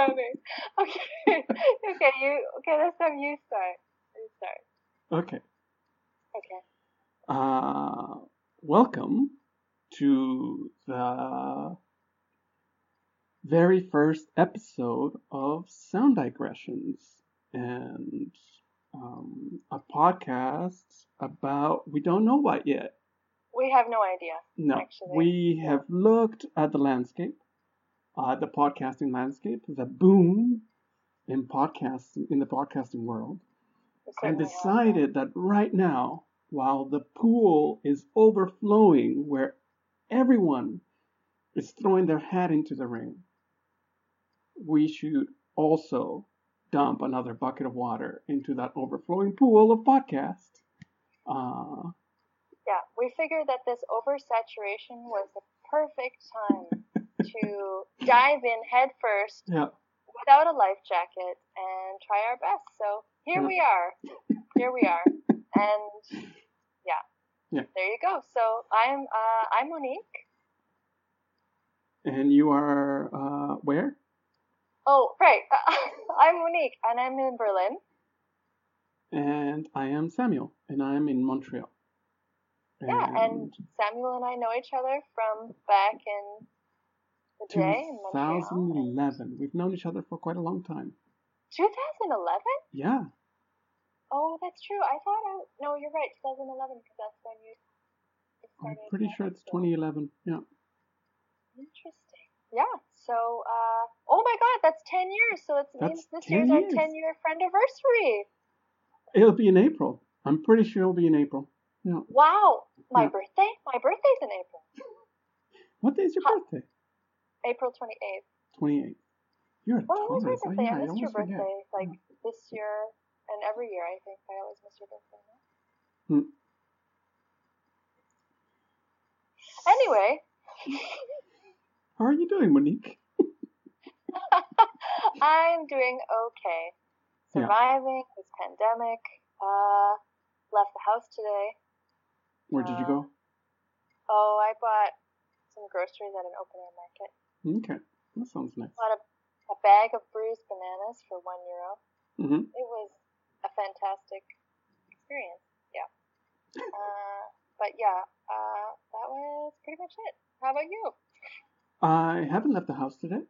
Perfect. Okay. Let's have you start. Okay. Welcome to the very first episode of Sound Digressions, and a podcast about we don't know what yet. We have no idea. No, actually. We have looked at the landscape, the podcasting landscape, the boom in podcasts in the podcasting world, and decided that right now, while the pool is overflowing, where everyone is throwing their hat into the ring, we should also dump another bucket of water into that overflowing pool of podcasts. Yeah, we figured that this oversaturation was the perfect time to dive in headfirst without a life jacket and try our best. So here we are. And there you go. So I'm Monique. And you are where? Oh, right. I'm Monique, and I'm in Berlin. And I am Samuel, and I'm in Montreal. Yeah, and Samuel and I know each other from back in the day in Montreal. 2011. We've known each other for quite a long time. 2011? Yeah. Oh, that's true. No, you're right. 2011, because that's when you started. I'm pretty sure it's 2011. Yeah. Interesting. Yeah. So, oh my God, that's 10 years. So that means this year's our 10-year friendiversary. It'll be in April. I'm pretty sure it'll be in April. Yeah. Wow. My birthday? My birthday's in April. What day's your birthday? April 28th. 28th. You're a Taurus. Well, oh, yeah, I missed your birthday. Forget. This year and every year, I think. I always miss your birthday. Hmm. Anyway. How are you doing, Monique? I'm doing okay. Surviving this pandemic. Left the house today. Where did you go? Oh, I bought some groceries at an open-air market. Okay. That sounds nice. Bought a bag of bruised bananas for €1. Mm-hmm. It was a fantastic experience. Yeah. But yeah, that was pretty much it. How about you? I haven't left the house today.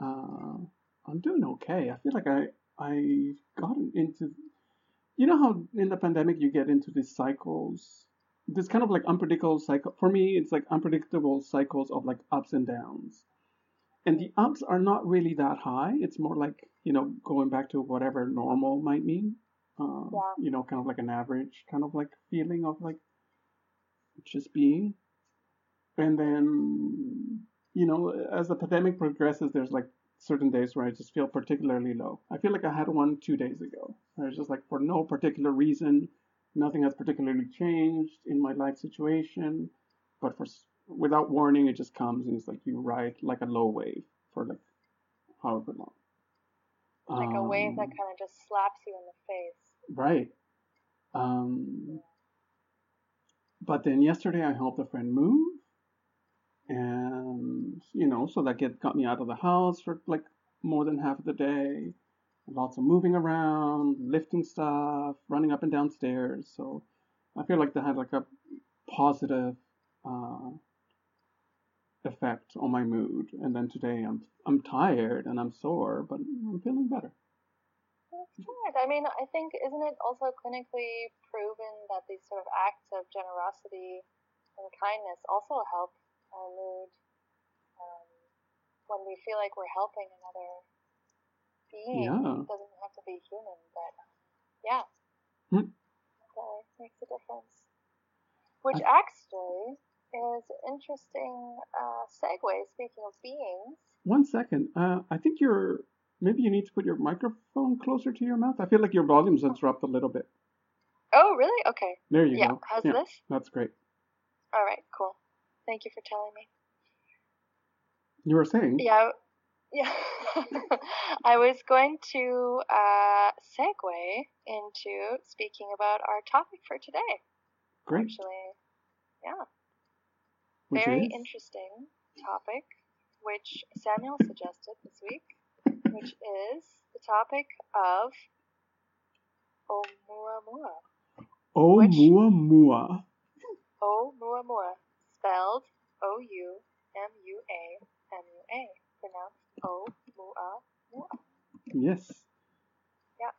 I'm doing okay. I feel like I got into... You know how in the pandemic you get into these cycles? This kind of unpredictable cycle. For me, it's unpredictable cycles of ups and downs. And the ups are not really that high. It's more going back to whatever normal might mean. Kind of an average kind of feeling of just being. And then, as the pandemic progresses, there's certain days where I just feel particularly low. I feel like I had one 2 days ago. I was just for no particular reason, nothing has particularly changed in my life situation, but without warning, it just comes and it's you ride a low wave for however long. A wave that kind of just slaps you in the face. Right. But then yesterday I helped a friend move. And, so that got me out of the house for more than half of the day. Lots of moving around, lifting stuff, running up and down stairs. So I feel like that had a positive effect on my mood. And then today I'm tired and I'm sore, but I'm feeling better. That's good. I mean, I think, isn't it also clinically proven that these sort of acts of generosity and kindness also help our mood when we feel like we're helping another being? Yeah. It doesn't have to be human, but that makes a difference, which actually is interesting segue. Speaking of beings, 1 second, I think maybe you need to put your microphone closer to your mouth. I feel like your volume's dropped a little bit. Oh, really? Okay, there you go. How's this? That's great. All right, cool. Thank you for telling me. You were saying? Yeah. I was going to segue into speaking about our topic for today. Great. Actually, yeah. Which very interesting topic, which Samuel suggested this week. which is the topic of Oumuamua. Oumuamua. Oumuamua, spelled O-U-M-U-A-M-U-A, pronounced O-Mua-Mua. Yes. Yeah.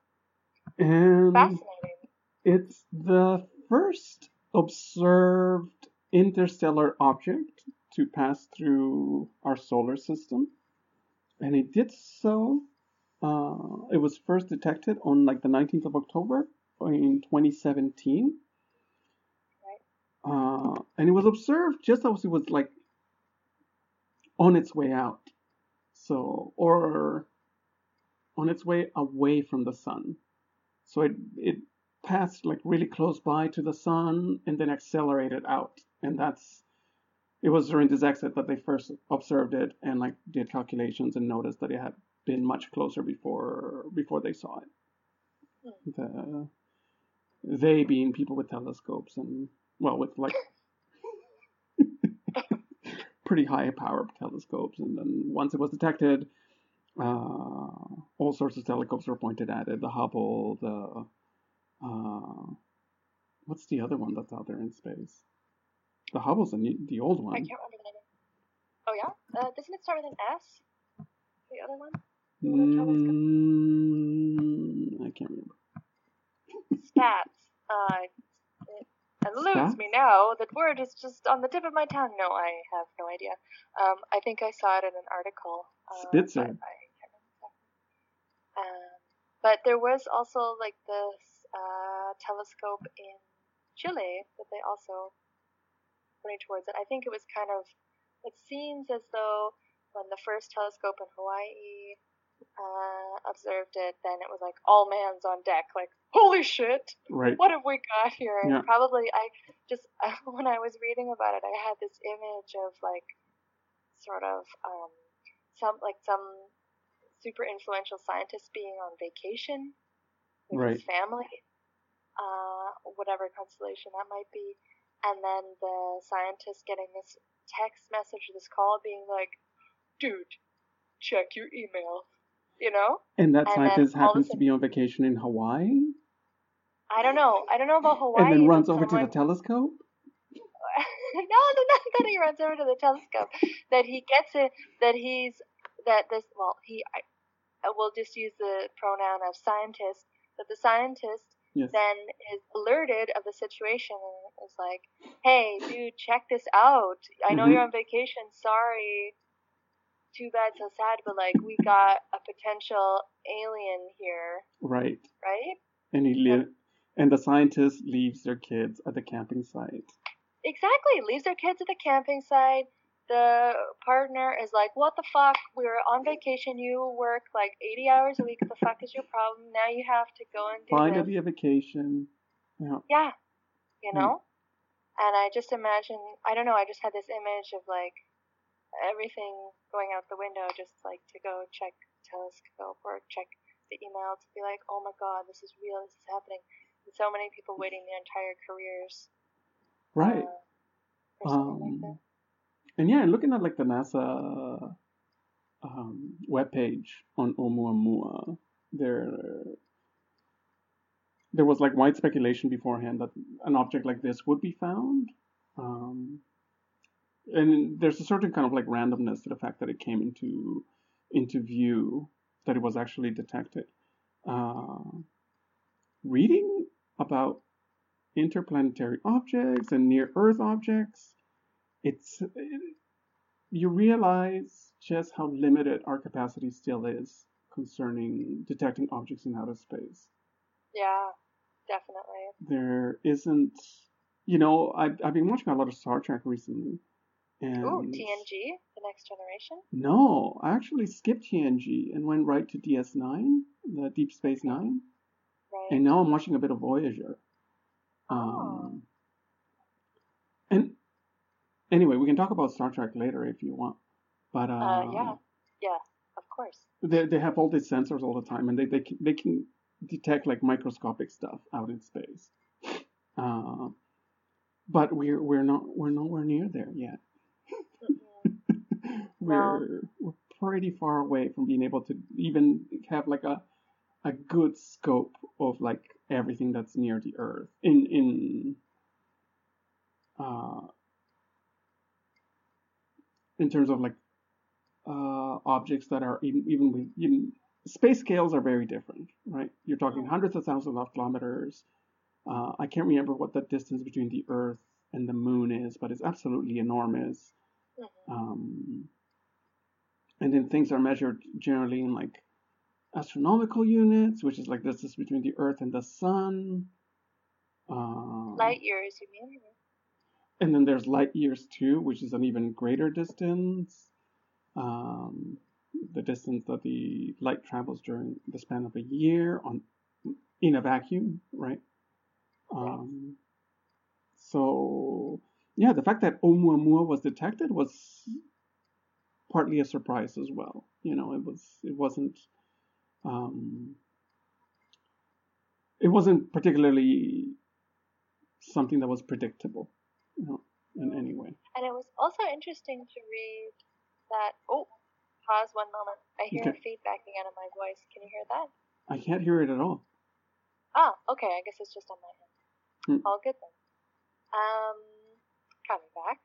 And fascinating. It's the first observed interstellar object to pass through our solar system. And it did so. It was first detected on like the 19th of October in 2017. Right. And it was observed just as it was like on its way out. So, or on its way away from the sun. So it passed like really close by to the sun and then accelerated out. And it was during this exit that they first observed it and like did calculations and noticed that it had been much closer before they saw it. Mm. They being people with telescopes and with like pretty high power telescopes. And then once it was detected, all sorts of telescopes were pointed at it. The Hubble, what's the other one that's out there in space? The Hubble's the old one. I can't remember the name. Oh, yeah? Doesn't it start with an S? The other one? I can't remember. Stats. It eludes me now. That word is just on the tip of my tongue. No, I have no idea. I think I saw it in an article. Spitzer. But there was also like this telescope in Chile that they also pointed towards it. I think it was it seems as though when the first telescope in Hawaii observed it, then it was like all hands on deck, like, holy shit, right. What have we got here? Yeah. And probably when I was reading about it, I had this image of like sort of some super influential scientist being on vacation with his family, whatever constellation that might be. And then the scientist getting this text message, this call, being like, dude, check your email, you know? And that scientist happens to be on vacation in Hawaii? I don't know. I don't know about Hawaii. And then runs over to the telescope? No, not that he runs over to the telescope. That he gets it, I will just use the pronoun of scientist, that the scientist then is alerted of the situation and is like, hey, dude, check this out. I know you're on vacation. Sorry. Too bad, so sad, but like we got a potential alien here. Right. Right? And the scientist leaves their kids at the camping site. Exactly. Leaves their kids at the camping site. The partner is like, what the fuck? We were on vacation. You work like 80 hours a week. What the fuck is your problem? Now you have to go and do finally a vacation. Yeah. Yeah. You know? Mm. And I just imagine, I don't know, I just had this image of like everything going out the window, just like to go check telescope or check the email to be like, oh my God, this is real. This is happening. And so many people waiting their entire careers. Right. Like that. And looking at like the NASA webpage on Oumuamua, there was like wide speculation beforehand that an object like this would be found. And there's a certain kind of like randomness to the fact that it came into view, that it was actually detected. Reading about interplanetary objects and near-Earth objects, you realize just how limited our capacity still is concerning detecting objects in outer space. Yeah, definitely. There isn't, I've been watching a lot of Star Trek recently. And ooh, TNG, The Next Generation? No, I actually skipped TNG and went right to DS9, the Deep Space Nine. Right. And now I'm watching a bit of Voyager. Anyway, we can talk about Star Trek later if you want. But yeah, of course. They have all these sensors all the time, and they can detect like microscopic stuff out in space. But we're nowhere near there yet. We're pretty far away from being able to even have like a good scope of like everything that's near the Earth in terms of like objects that are even with space scales are very different, right? You're talking hundreds of thousands of kilometers. I can't remember what the distance between the Earth and the Moon is, but it's absolutely enormous. And then things are measured generally in like astronomical units, which is like distance between the Earth and the Sun. Light years, you mean? And then there's light years too, which is an even greater distance. The distance that the light travels during the span of a year in a vacuum, right? So, yeah, the fact that Oumuamua was detected was partly a surprise as well. You know, it wasn't particularly something that was predictable, you know, in any way. And it was also interesting to read that. Oh, pause one moment. I hear feedbacking out of my voice. Can you hear that? I can't hear it at all. Ah, okay. I guess it's just on my end. All good then. Coming back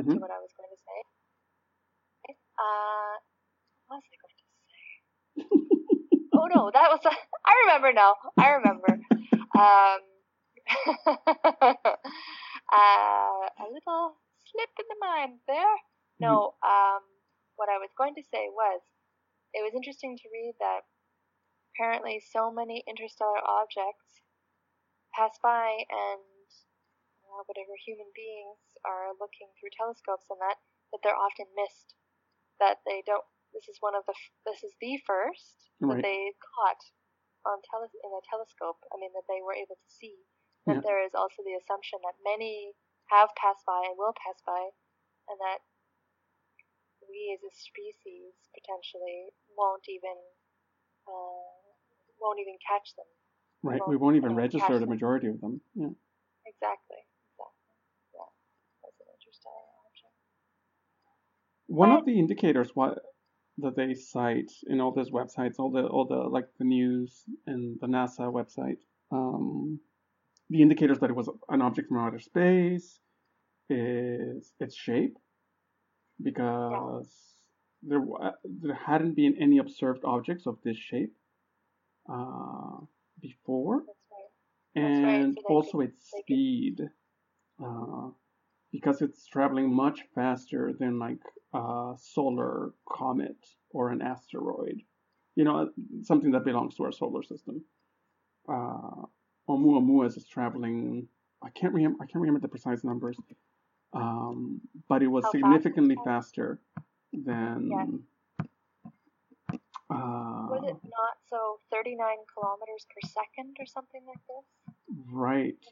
to what I was going to say. What was I going to say? Oh no, that was. I remember now. I remember. A little slip in the mind there. No. What I was going to say was, it was interesting to read that apparently so many interstellar objects pass by and whatever human beings are looking through telescopes and that they're often missed. That they don't. This is the first that they caught in a telescope. I mean, that they were able to see. That there is also the assumption that many have passed by and will pass by, and that we as a species potentially won't even catch them. Right, we won't even register the majority of them. Yeah. Exactly. Yeah, that's an interesting option. One of the indicators that they cite in all those websites, all the like the news and the NASA website, the indicators that it was an object from outer space is its shape. Because there hadn't been any observed objects of this shape before. That's right. And so also its speed. Because it's traveling much faster than like a solar comet or an asteroid. You know, something that belongs to our solar system. Oumuamua is traveling, I can't remember the precise numbers. But it was significantly faster than. Was it not 39 kilometers per second or something like this? Right.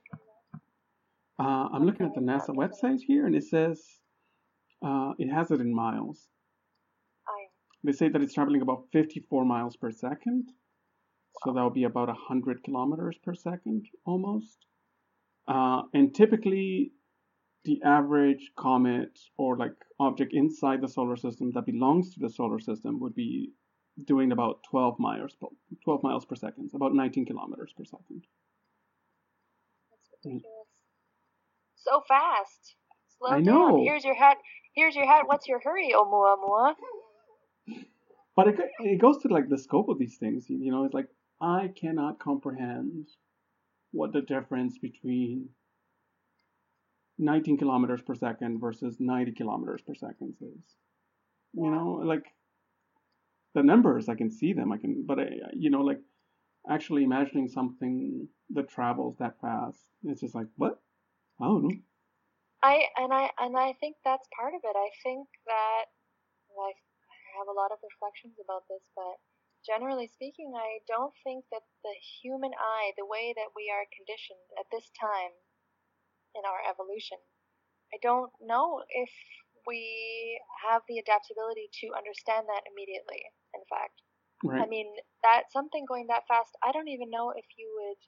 I'm looking at the NASA website here, and it says it has it in miles. They say that it's traveling about 54 miles per second, so that would be about 100 kilometers per second almost. And typically, the average comet or like object inside the solar system that belongs to the solar system would be doing about 12 miles per second, about 19 kilometers per second. That's ridiculous. So fast. Slow down. I know. Here's your hat. What's your hurry, Oumuamua? But it goes to like the scope of these things. You know, it's like I cannot comprehend what the difference between 19 kilometers per second versus 90 kilometers per second is. You know, like the numbers, I can see them. But you know, like actually imagining something that travels that fast, it's just like, what? I don't know. I think that's part of it. I think that I have a lot of reflections about this, but generally speaking, I don't think that the human eye, the way that we are conditioned at this time in our evolution, I don't know if we have the adaptability to understand that immediately, in fact. Right. I mean, that something going that fast, I don't even know if you would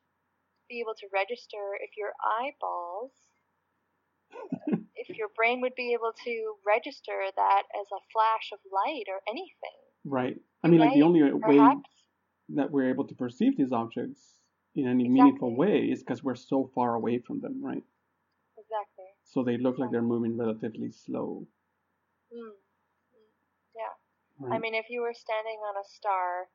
be able to register if your eyeballs, if if your brain would be able to register that as a flash of light or anything. Right. I mean, right? Like the only way that we're able to perceive these objects in any meaningful way is because we're so far away from them, right? Exactly. So they look like they're moving relatively slow. Mm. Yeah. Right. I mean, if you were standing on a star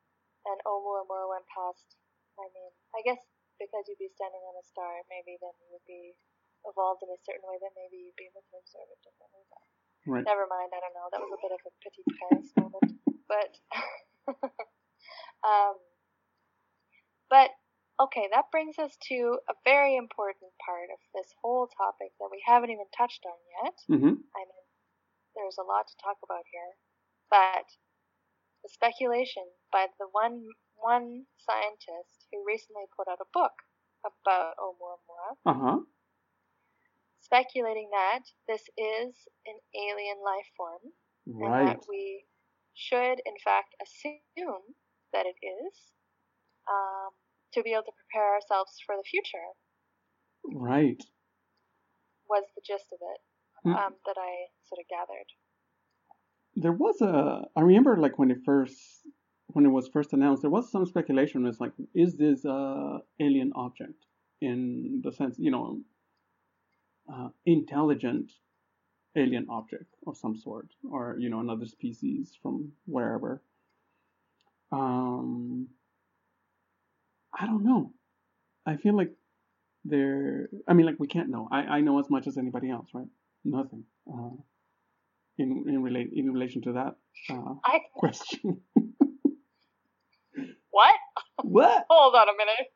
and Oumuamua went past, I mean, I guess because you'd be standing on a star, maybe then you would be evolved in a certain way that maybe you'd be able to observe it differently. Right. Never mind, I don't know. That was a bit of a petite Paris moment. But, okay, that brings us to a very important part of this whole topic that we haven't even touched on yet. Mm-hmm. I mean, there's a lot to talk about here. But the speculation by the one scientist who recently put out a book about Oumuamua, speculating that this is an alien life form, right, and that we should, in fact, assume that it is, to be able to prepare ourselves for the future. Right. Was the gist of it that I sort of gathered. There was I remember, like, when it was first announced, there was some speculation. It's like, is this alien object, in the sense, you know, intelligent alien object of some sort, or, you know, another species from wherever. I don't know. I feel like we can't know. I know as much as anybody else, right? Nothing. In relation to that question. What? What? Hold on a minute.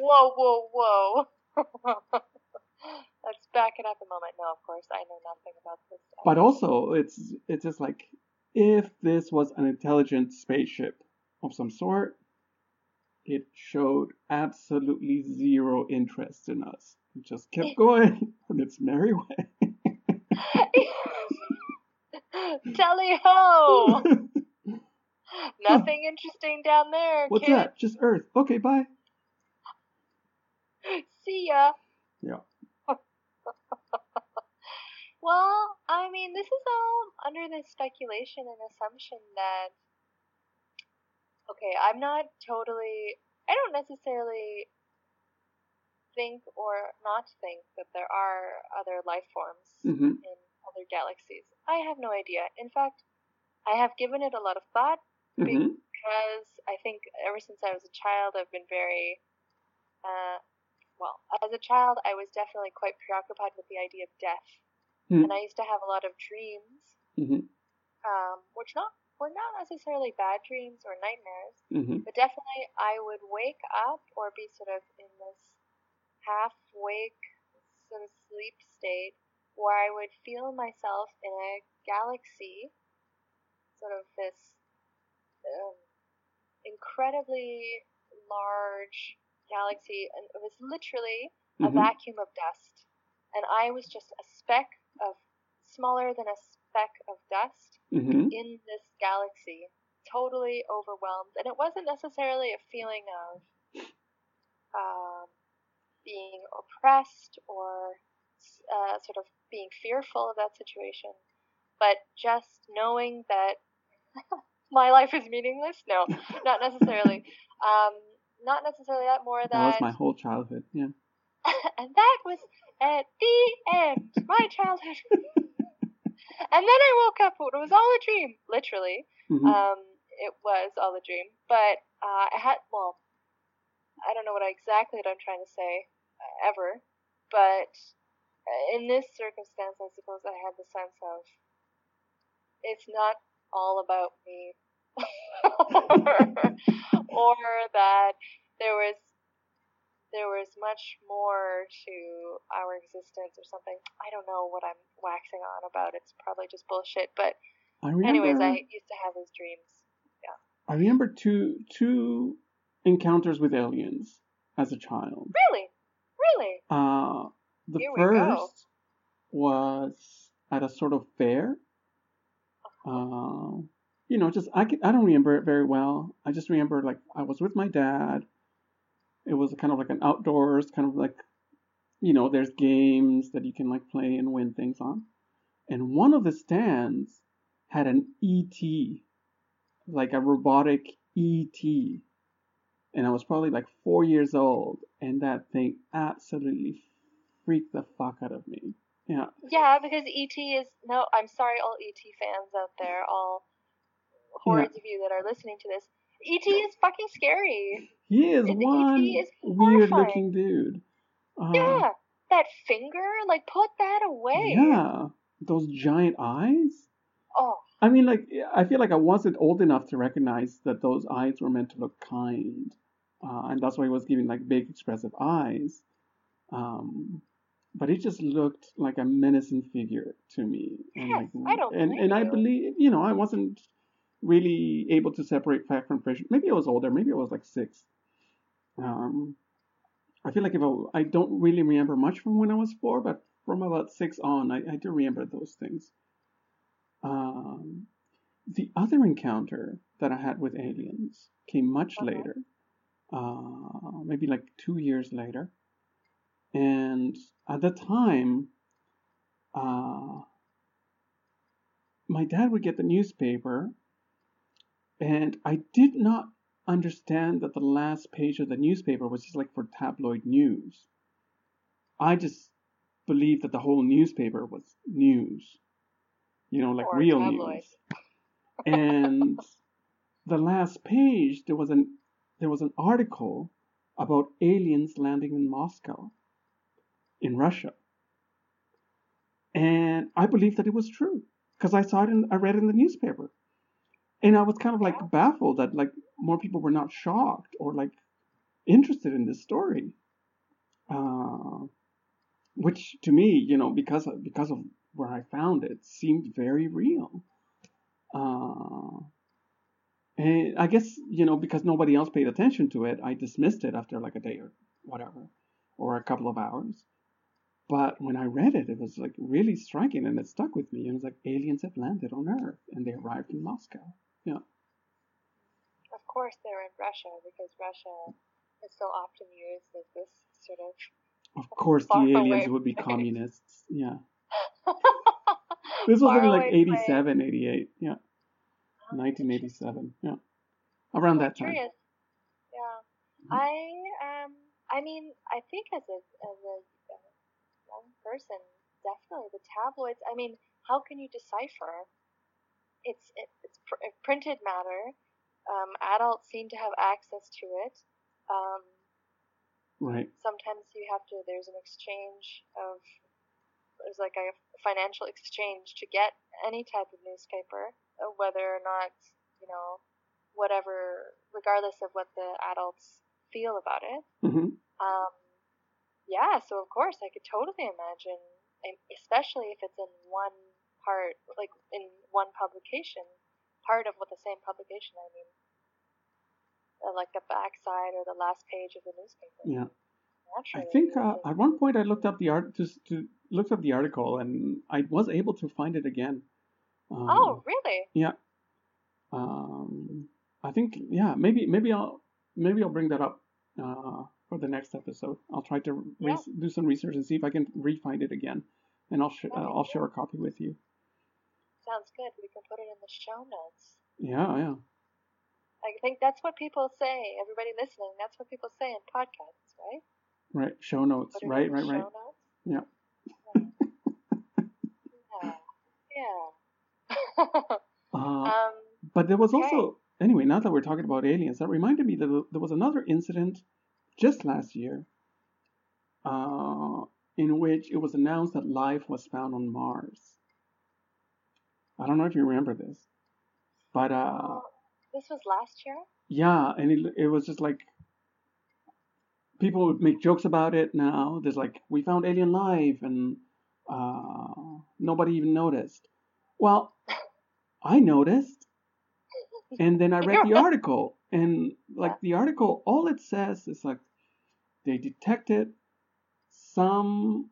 What? Whoa. Let's back it up a moment. No, of course, I know nothing about this. But also, it's just like, if this was an intelligent spaceship of some sort, it showed absolutely zero interest in us. It just kept going on its merry way. Tally-ho! Nothing interesting down there, What's kid. That? Just Earth. Okay, bye. See ya. Yeah. Well, I mean, this is all under the speculation and assumption that, okay, I don't necessarily think or not think that there are other life forms in other galaxies. I have no idea. In fact, I have given it a lot of thought because I think ever since I was a child, I've been very... as a child, I was definitely quite preoccupied with the idea of death. Mm-hmm. And I used to have a lot of dreams, which were not necessarily bad dreams or nightmares, but definitely I would wake up or be sort of in this half-wake sort of sleep state where I would feel myself in a galaxy, sort of this incredibly large galaxy, and it was literally a vacuum of dust, and I was just a speck of smaller than a speck of dust in this galaxy, totally overwhelmed. And it wasn't necessarily a feeling of being oppressed or sort of being fearful of that situation, but just knowing that my life is meaningless. No, not necessarily. Not necessarily that, more that... That was my whole childhood, yeah. And that was at the end, my childhood. And then I woke up, it was all a dream, literally. It was all a dream. But I don't know what I'm trying to say, ever. But in this circumstance, I suppose I had the sense of, it's not all about me. or that there was much more to our existence or something. I don't know what I'm waxing on about. It's probably just bullshit. But anyways, I used to have those dreams. Yeah. I remember two encounters with aliens as a child. Really? The Here first was at a sort of fair. You know, just I don't remember it very well. I just remember, like, I was with my dad. It was kind of like an outdoors, kind of like you know, there's games that you can like play and win things on. And one of the stands had an ET, like a robotic ET. And I was probably like 4 years old, and that thing absolutely freaked the fuck out of me. Yeah. Yeah, because ET is, no, I'm sorry, all ET fans out there, all hordes of you that are listening to this. ET is fucking scary. He is one weird-looking dude. Yeah, that finger, like, put that away. Yeah, those giant eyes. Oh. I mean, like, I feel like I wasn't old enough to recognize that those eyes were meant to look kind, and that's why he was giving like big, expressive eyes. But it just looked like a menacing figure to me. And, yes, like, I don't know. And I believe, you know, I wasn't really able to separate fact from fiction. Maybe I was older. Maybe I was like six. I feel like if I don't really remember much from when I was four, but from about six on, I do remember those things. The other encounter that I had with aliens came much later, maybe like 2 years later. And at the time, my dad would get the newspaper, and I did not understand that the last page of the newspaper was just like for tabloid news. I just believed that the whole newspaper was news. You know, like, or real tabloid news. And the last page, there was an article about aliens landing in Moscow, in Russia. And I believed that it was true, because I saw it and I read it in the newspaper. And I was kind of like baffled that like more people were not shocked or like interested in this story. Which to me, you know, because of where I found it, seemed very real. And I guess, you know, because nobody else paid attention to it, I dismissed it after like a day or whatever, or a couple of hours. But when I read it, it was like really striking, and it stuck with me. And it was like, aliens have landed on Earth, and they arrived in Moscow. Yeah. Of course they're in Russia, because Russia is so often used as this sort of... Of course the aliens would be communists. Yeah. This was in like 87, 88, yeah. 1987, yeah. Around that time. Curious. Yeah. I mean, I think as a young person, definitely the tabloids. I mean, how can you decipher? It's printed matter. Adults seem to have access to it. Right. Sometimes you have to. There's an exchange of. There's like a financial exchange to get any type of newspaper, whether or not, you know, whatever, regardless of what the adults feel about it. Mm-hmm. Yeah, so of course I could totally imagine, especially if it's in one part, like in one publication, part of what the same publication, I mean, like the backside or the last page of the newspaper. Yeah. Naturally, I think at one point I looked up the article, and I was able to find it again. Oh, really? Yeah. I think maybe I'll bring that up for the next episode. I'll try to do some research and see if I can re-find it again, and I'll share a copy with you. Sounds good. We can put it in the show notes. Yeah, yeah. I think that's what people say. Everybody listening, that's what people say in podcasts, right? Right. Show notes. Right. Show notes? Yeah. Yeah. But there was also, anyway, now that we're talking about aliens, that reminded me that there was another incident just last year in which it was announced that life was found on Mars. I don't know if you remember this, but... this was last year? Yeah, and it was just like... People would make jokes about it now. There's like, we found alien life, and nobody even noticed. Well, I noticed, and then I read the article. And like the article, all it says is like, they detected some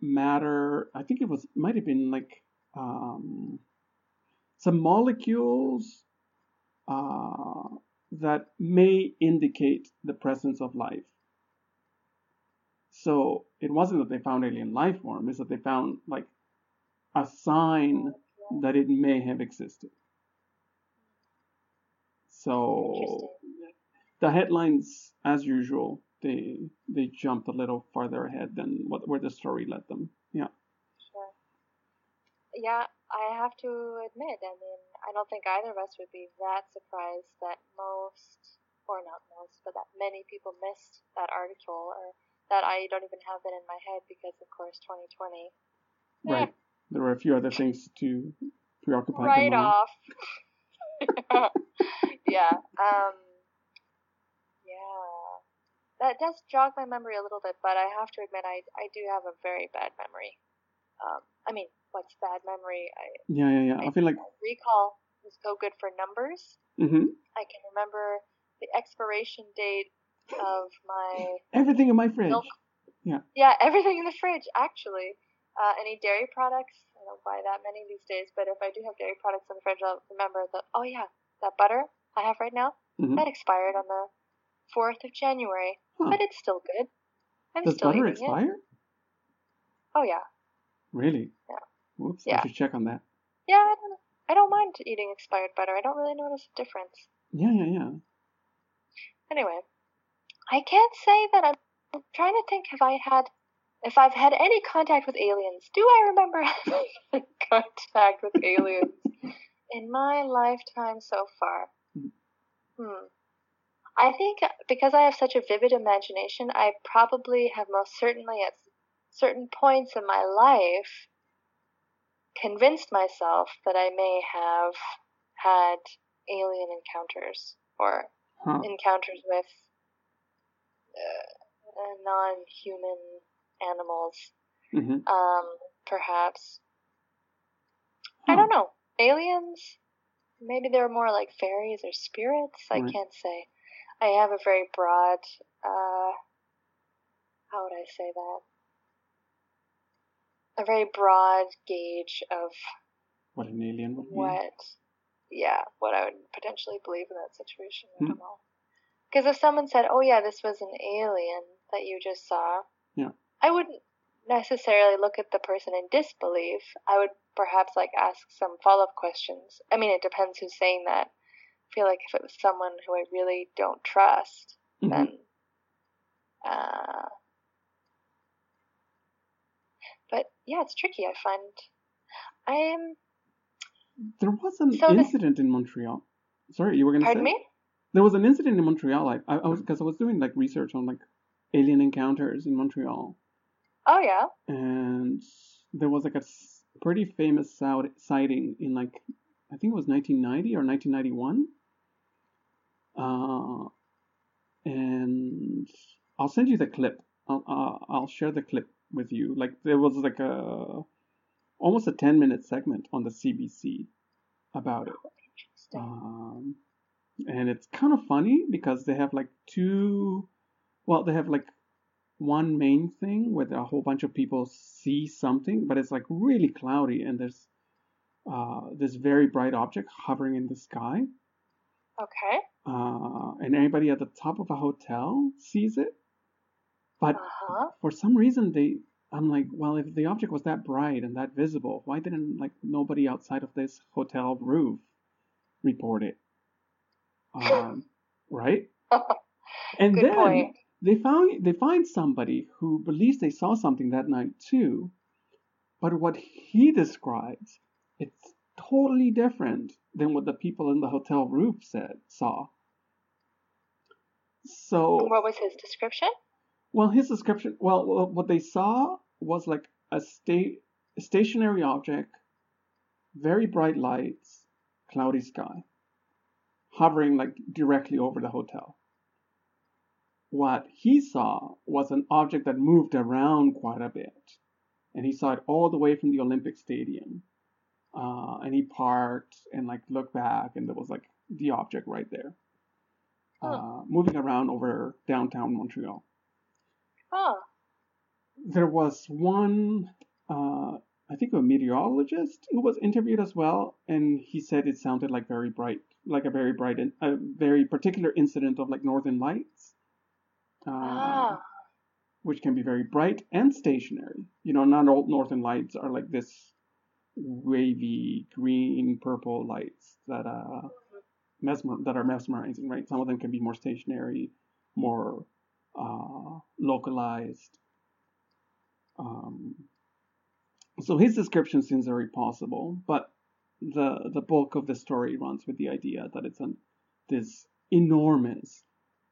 matter. I think might have been like some molecules that may indicate the presence of life. So it wasn't that they found alien life form, it's that they found like a sign that it may have existed. So the headlines, as usual, they jumped a little farther ahead than where the story led them. Yeah. Sure. Yeah, I have to admit, I mean, I don't think either of us would be that surprised that many people missed that article, or that I don't even have that in my head because, of course, 2020. Right. There were a few other things to preoccupy. Right off. Yeah. Yeah. That does jog my memory a little bit, but I have to admit I do have a very bad memory. I mean, what's bad memory? I feel like recall is so good for numbers. Mm-hmm. I can remember the expiration date of my everything in my fridge. Milk. Yeah, everything in the fridge actually. Any dairy products? I don't buy that many these days, but if I do have dairy products in the fridge, I'll remember that butter I have right now, mm-hmm. that expired on the 4th of January, but it's still good. Does still butter expire? It. Oh yeah. Really? Yeah. Whoops. Yeah. I should check on that. Yeah, I don't mind eating expired butter. I don't really notice a difference. Yeah. Anyway, I can't say that I'm trying to think if I've had any contact with aliens. Do I remember having contact with aliens in my lifetime so far? I think because I have such a vivid imagination, I probably have most certainly at certain points in my life convinced myself that I may have had alien encounters or encounters with non-human animals, mm-hmm. Perhaps. I don't know. Aliens? Maybe they're more like fairies or spirits. Right. I can't say. I have a very broad, how would I say that? A very broad gauge of what an alien would be. What I would potentially believe in that situation. I don't know. Because if someone said, oh yeah, this was an alien that you just saw, I wouldn't necessarily look at the person in disbelief. I would perhaps ask some follow-up questions. I mean, it depends who's saying that. I feel like if it was someone who I really don't trust, mm-hmm. then... But yeah, it's tricky, I find. There was an incident in Montreal. Sorry, you were going to say? Pardon me? There was an incident in Montreal. I was doing research on alien encounters in Montreal. Oh yeah. And there was a pretty famous sighting in I think it was 1990 or 1991. And I'll send you the clip. I'll share the clip with you. There was almost a 10-minute segment on the CBC about it. Interesting. And it's kind of funny because they have one main thing where a whole bunch of people see something, but it's really cloudy and there's this very bright object hovering in the sky. Okay. And everybody at the top of a hotel sees it, but for some reason if the object was that bright and that visible, why didn't nobody outside of this hotel roof report it? Right? And good then point. They find somebody who believes they saw something that night too, but what he describes, it's totally different than what the people in the hotel roof saw. So what was his description? Well, what they saw was a stationary object, very bright lights, cloudy sky, hovering directly over the hotel. What he saw was an object that moved around quite a bit, and he saw it all the way from the Olympic Stadium. And he parked and looked back, and there was the object right there, moving around over downtown Montreal. Huh. There was one, I think a meteorologist who was interviewed as well, and he said it sounded very bright, a very particular incident of Northern Lights. which can be very bright and stationary. You know, not all northern lights are like this wavy green, purple lights that are mesmerizing, right? Some of them can be more stationary, more localized. So his description seems very plausible, but the bulk of the story runs with the idea that it's this enormous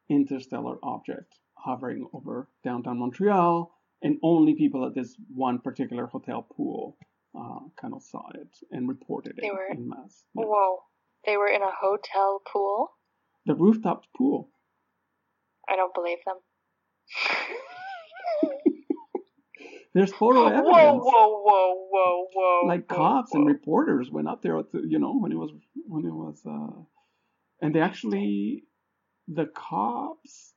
interstellar object hovering over downtown Montreal, and only people at this one particular hotel pool kind of saw it and reported it en masse. Yeah. Whoa. They were in a hotel pool? The rooftop pool. I don't believe them. There's photo evidence. Whoa. Like cops and reporters went up there, and they actually, the cops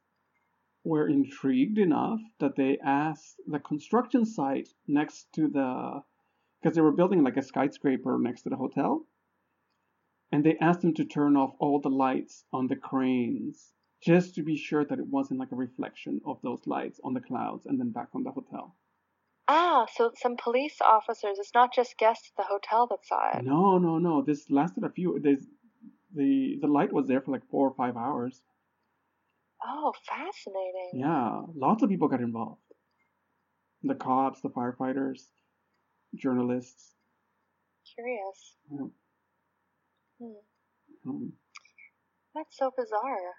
were intrigued enough that they asked the construction site next to because they were building like a skyscraper next to the hotel. And they asked them to turn off all the lights on the cranes, just to be sure that it wasn't like a reflection of those lights on the clouds and then back on the hotel. Ah, so some police officers. It's not just guests at the hotel that saw it. No. This lasted a few. The light was there for like 4 or 5 hours. Oh, fascinating. Yeah, lots of people got involved. The cops, the firefighters, journalists. Curious. Yeah. Hmm. That's so bizarre.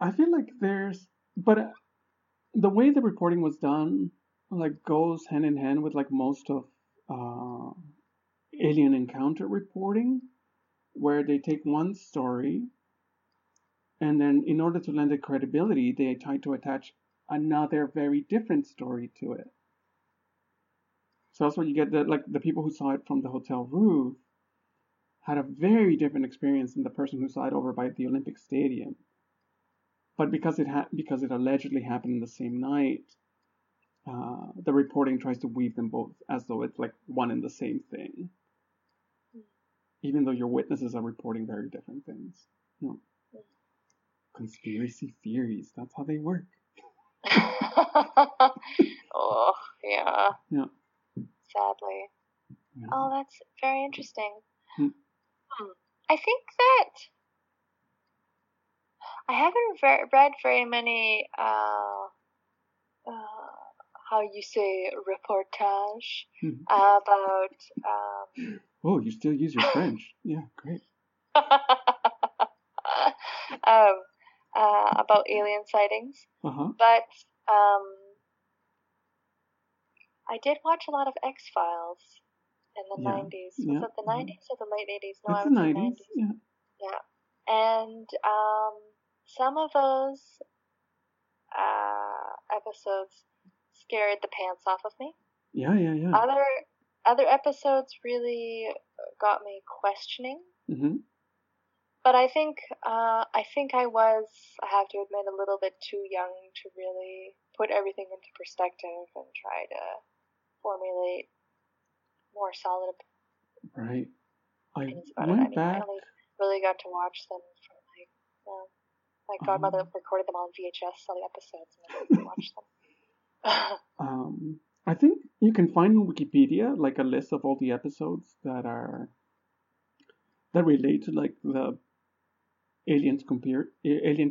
I feel like the way the reporting was done, like, goes hand in hand with like most of alien encounter reporting, where they take one story and then in order to lend it credibility, they try to attach another very different story to it. So that's when you get the people who saw it from the hotel roof had a very different experience than the person who saw it over by the Olympic Stadium. But because it allegedly happened in the same night, the reporting tries to weave them both as though it's like one and the same thing, even though your witnesses are reporting very different things. No. Conspiracy theories, that's how they work. Oh, yeah. Yeah. Sadly. Yeah. Oh, that's very interesting. I think that I haven't read very many, how you say, reportage about... Oh, you still use your French. Yeah, great. About alien sightings. Uh-huh. But I did watch a lot of X-Files in the 90s. Was it the 90s or the late 80s? No, I was the 90s. Yeah. And some of those episodes scared the pants off of me. Yeah. Other episodes really got me questioning. Mm-hmm. But I think I have to admit, a little bit too young to really put everything into perspective and try to formulate more solid. Right. I really got to watch them from my godmother recorded them on VHS, all the episodes, and I watched them. I think you can find on Wikipedia like a list of all the episodes that relate to like the alien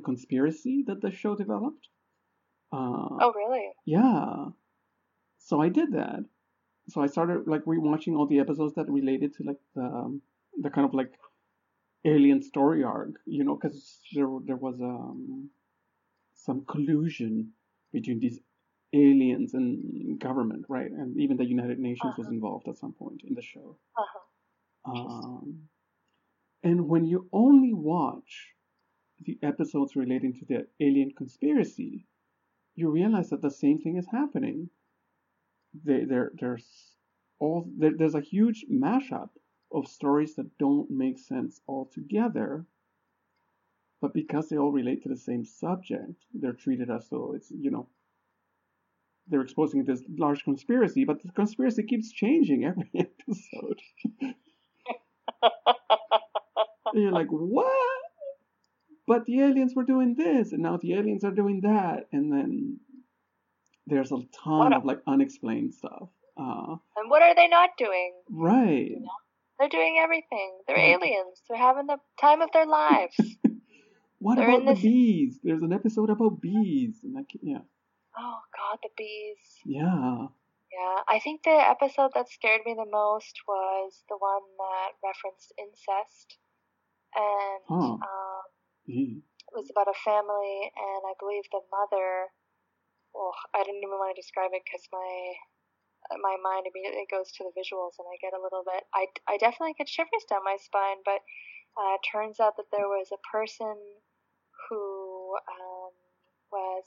conspiracy that the show developed. Oh, really? Yeah. So I did that. So I started like rewatching all the episodes that related to like the kind of like alien story arc, you know, because there was some collusion between these aliens and government, right? And even the United Nations was involved at some point in the show. And when you only watch the episodes relating to the alien conspiracy, you realize that the same thing is happening. There's a huge mashup of stories that don't make sense altogether, but because they all relate to the same subject, they're treated as though it's, you know, they're exposing this large conspiracy, but the conspiracy keeps changing every episode. And you're like, what? But the aliens were doing this, and now the aliens are doing that, and then there's a ton of like unexplained stuff. And what are they not doing? Right. You know? They're doing everything. They're aliens. They're having the time of their lives. What about the bees? There's an episode about bees. And yeah. Oh, God, the bees. Yeah. Yeah. I think the episode that scared me the most was the one that referenced incest. And it was about a family, and I believe the mother... Oh, I didn't even want to describe it because my mind immediately goes to the visuals and I get a little bit... I definitely get shivers down my spine, but it turns out that there was a person who was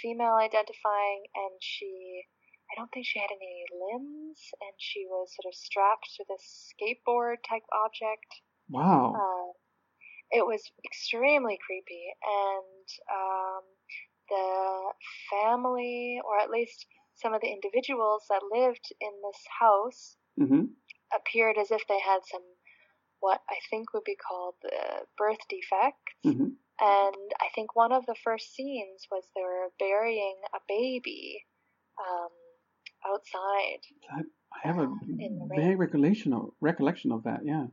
female identifying, and she... I don't think she had any limbs, and she was sort of strapped to this skateboard-type object. Wow. It was extremely creepy, and the family, or at least... some of the individuals that lived in this house appeared as if they had some, what I think would be called birth defects. Mm-hmm. And I think one of the first scenes was they were burying a baby outside. I have a vague recollection of that, yeah.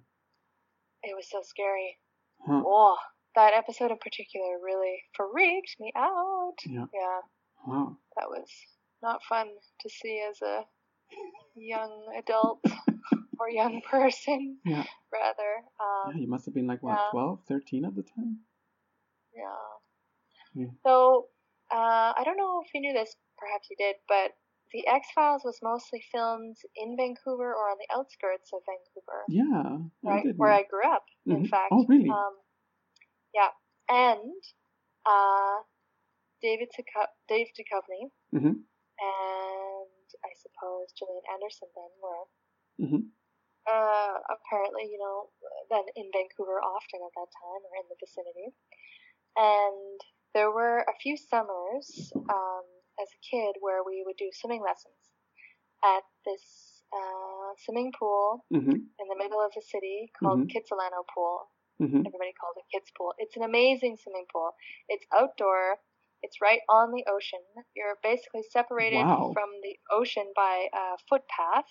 It was so scary. Huh. Oh, that episode in particular really freaked me out. Yeah. Wow. That was... not fun to see as a young adult or young person, rather. You must have been like, 12, 13 at the time? Yeah. So, I don't know if you knew this, perhaps you did, but the X-Files was mostly filmed in Vancouver or on the outskirts of Vancouver. Yeah. Right, where I grew up, in fact. Oh, really? Yeah. And Dave Duchovny, and I suppose Gillian Anderson then were apparently, then in Vancouver often at that time or in the vicinity. And there were a few summers as a kid where we would do swimming lessons at this swimming pool in the middle of the city called Kitsilano Pool. Everybody calls it Kids Pool. It's an amazing swimming pool. It's outdoor. It's right on the ocean. You're basically separated from the ocean by a footpath.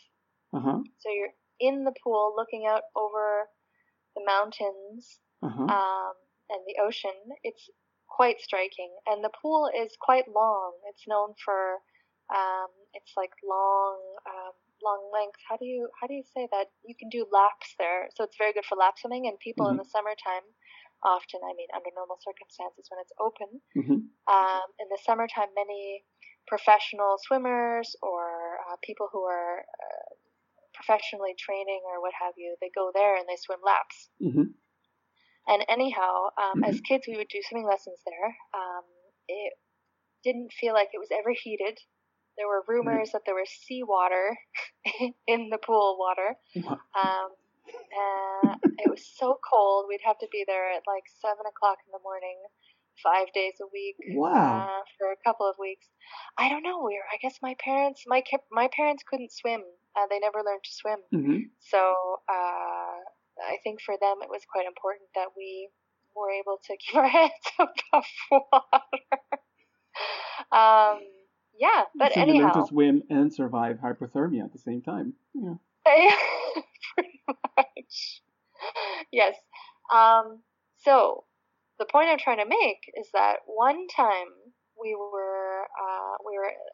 So you're in the pool looking out over the mountains and the ocean. It's quite striking. And the pool is quite long. It's known for it's like long length. How do you say that? You can do laps there. So it's very good for lap swimming, and people in the summertime often, under normal circumstances when it's open. In the summertime, many professional swimmers or people who are professionally training or what have you, they go there and they swim laps. And anyhow, as kids, we would do swimming lessons there. It didn't feel like it was ever heated. There were rumors that there was seawater in the pool water. It was so cold. We'd have to be there at like 7:00 in the morning, 5 days a week. Wow. For a couple of weeks. I don't know. I guess my parents couldn't swim. They never learned to swim. So I think for them it was quite important that we were able to keep our heads above water. But so anyhow, you learned to swim and survive hypothermia at the same time. Yeah. Pretty much. Yes. So the point I'm trying to make is that one time we were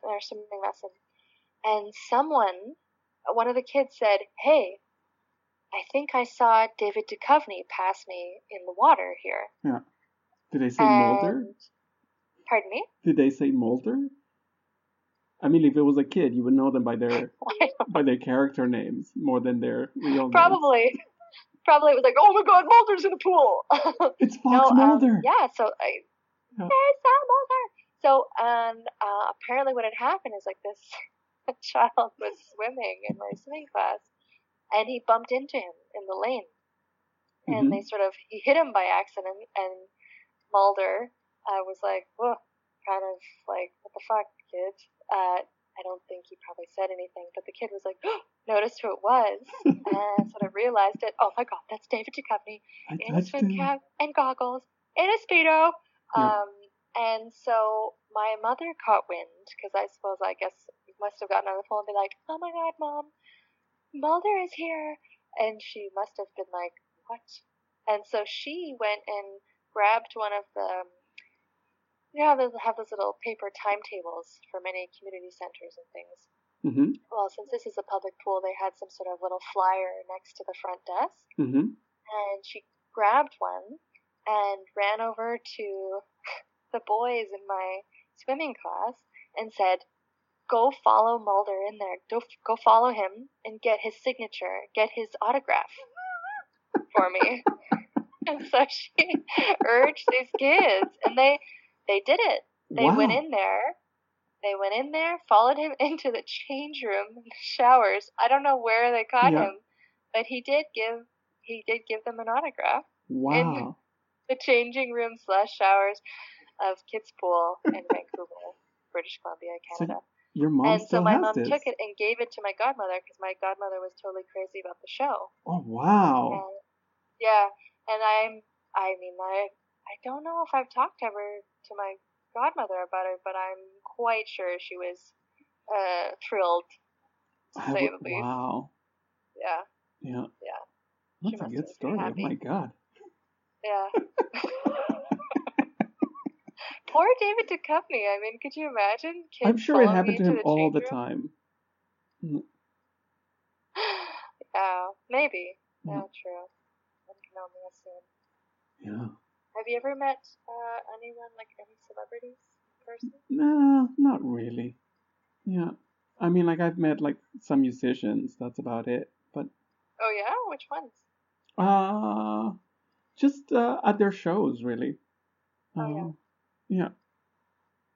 in our swimming lesson, and one of the kids said, "Hey, I think I saw David Duchovny pass me in the water here." Yeah. Did they say Mulder? Pardon me? Did they say Mulder? I mean, if it was a kid, you would know them by their character names more than their real names. Probably it was like, "Oh my God, Mulder's in the pool." It's Fox Mulder. I saw Mulder. So, apparently, what had happened is like this child was swimming in my swimming class, and he bumped into him in the lane, and he hit him by accident, and Mulder was like, "Whoa," kind of like, "What the fuck, kid?" I don't think he probably said anything, but the kid was like, "Oh," noticed who it was, and sort of realized it. "Oh my God, that's David Duchovny in a swim cap and goggles in a Speedo." And so my mother caught wind, because I guess we must have gotten on the phone and be like, oh my God, Mom, Mulder is here. And she must have been like, what? And so she went and grabbed one of the, you know, they have those little paper timetables for many community centers and things. Mm-hmm. Well, since this is a public pool, they had some sort of little flyer next to the front desk. Mm-hmm. And she grabbed one and ran over to the boys in my swimming class and said, go follow Mulder in there. Go follow him and get his signature, get his autograph for me. And so she urged these kids, and they did it. They wow. went in there, followed him into the change room, the showers. I don't know where they caught him, but he did give them an autograph. Wow. In the changing room / showers of Kids Pool in Vancouver, British Columbia, Canada. So your mom and still so my mom this. Took it and gave it to my godmother, because my godmother was totally crazy about the show. Oh wow. And, yeah, and I don't know if I've talked ever to my godmother about it, but I'm quite sure she was thrilled, to say the least. Wow. Yeah. Yeah. Yeah. That's a good story. Oh my God. Yeah. Poor David Duchovny. I mean, could you imagine? Kids, I'm sure it happened to him all the time. Yeah, maybe. Yeah, true. I can only assume. Yeah. Have you ever met anyone, like any celebrities in person? No, not really. Yeah. I mean, like, I've met, like, some musicians. That's about it. But. Oh, yeah? Which ones? Just at their shows, really. Oh, yeah. Yeah.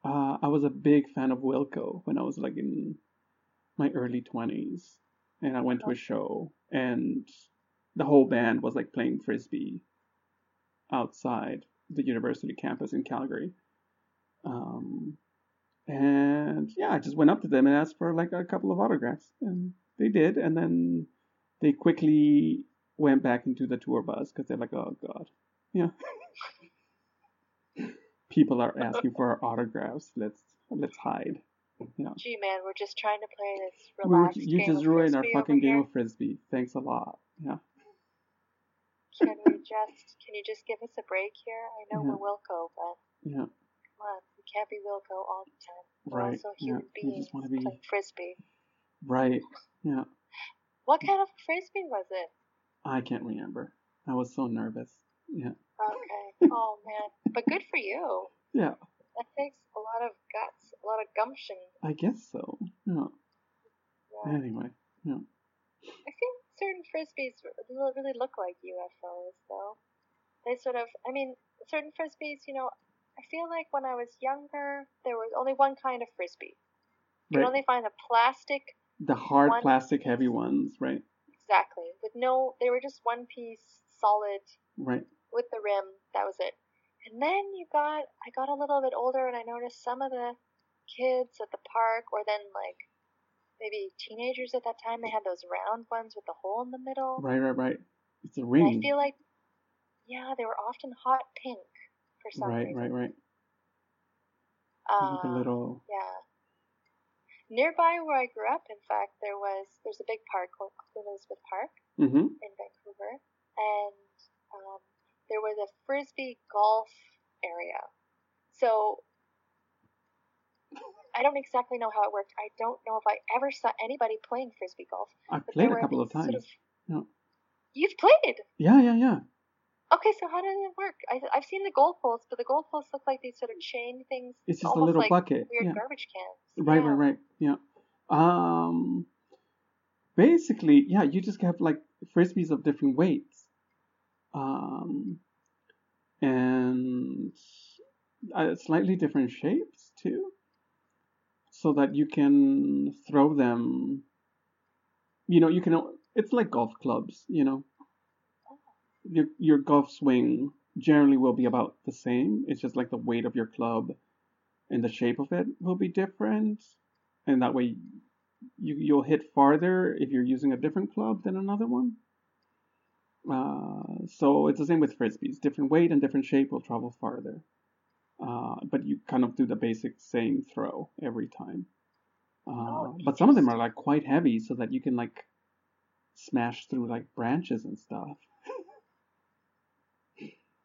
I was a big fan of Wilco when I was, like, in my early 20s. And I went to a show, and the whole band was, like, playing frisbee outside the university campus in Calgary. And yeah, I just went up to them and asked for like a couple of autographs, and they did. And then they quickly went back into the tour bus because they're like, oh God, yeah, people are asking for our autographs. Let's hide. Yeah. Gee man, we're just trying to play this relaxed game. You just ruined our fucking game of frisbee. Thanks a lot. Yeah. Can you just give us a break here? I know we're Wilco, but come on, we can't be Wilco all the time. We're also human beings playing frisbee. Right. Yeah. What kind of frisbee was it? I can't remember. I was so nervous. Yeah. Okay. Oh man. But good for you. Yeah. That takes a lot of guts, a lot of gumption. I guess so. Yeah. Anyway. Yeah. I think certain frisbees really look like UFOs, though. They sort of, I mean, certain frisbees, you know, I feel like when I was younger, there was only one kind of frisbee. You can only find the plastic. The hard plastic heavy ones, right? Exactly. They were just one piece, solid. Right. With the rim, that was it. And then I got a little bit older and I noticed some of the kids at the park, or then like, maybe teenagers at that time, they had those round ones with the hole in the middle. Right. It's a ring. And I feel like, yeah, they were often hot pink for some reason. Right. Like a little. Yeah. Nearby where I grew up, in fact, there's a big park called Elizabeth Park in Vancouver, and there was a frisbee golf area. So I don't exactly know how it worked. I don't know if I ever saw anybody playing frisbee golf. I've played a couple of times. You've played? Yeah. Okay, so how does it work? I've seen the goalposts, but the goalposts look like these sort of chain things. It's just a little like bucket. Weird garbage cans. Right. Yeah. Basically, yeah, you just have like frisbees of different weights. And slightly different shapes too, so that you can throw them, you know, it's like golf clubs, you know. Your golf swing generally will be about the same. It's just like the weight of your club and the shape of it will be different. And that way you'll hit farther if you're using a different club than another one. So it's the same with frisbees. Different weight and different shape will travel farther. But you kind of do the basic same throw every time. But some of them are like quite heavy, so that you can like smash through like branches and stuff.